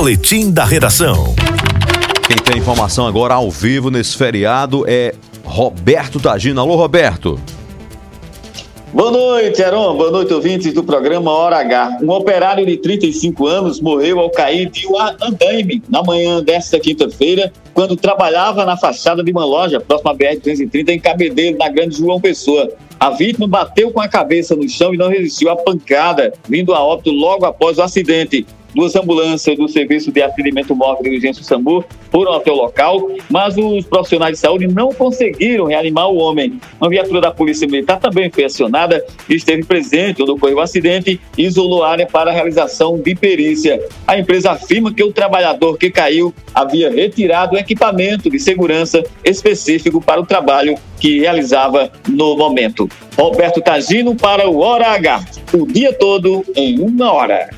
Boletim da Redação. Quem tem informação agora ao vivo nesse feriado é Roberto Tagino. Alô, Roberto. Boa noite, Arão. Boa noite, ouvintes do programa Hora H. Um operário de 35 anos morreu ao cair de um andaime na manhã desta quinta-feira, quando trabalhava na fachada de uma loja próxima à BR-230 em Cabedelo, na Grande João Pessoa. A vítima bateu com a cabeça no chão e não resistiu à pancada, vindo a óbito logo após o acidente. Duas ambulâncias do Serviço de Atendimento Móvel de Urgência SAMU foram até o local, mas os profissionais de saúde não conseguiram reanimar o homem. Uma viatura da Polícia Militar também foi acionada e esteve presente onde ocorreu o acidente e isolou a área para a realização de perícia. A empresa afirma que o trabalhador que caiu havia retirado o equipamento de segurança específico para o trabalho que realizava no momento. Roberto Tagino para o Hora H, o dia todo em uma hora.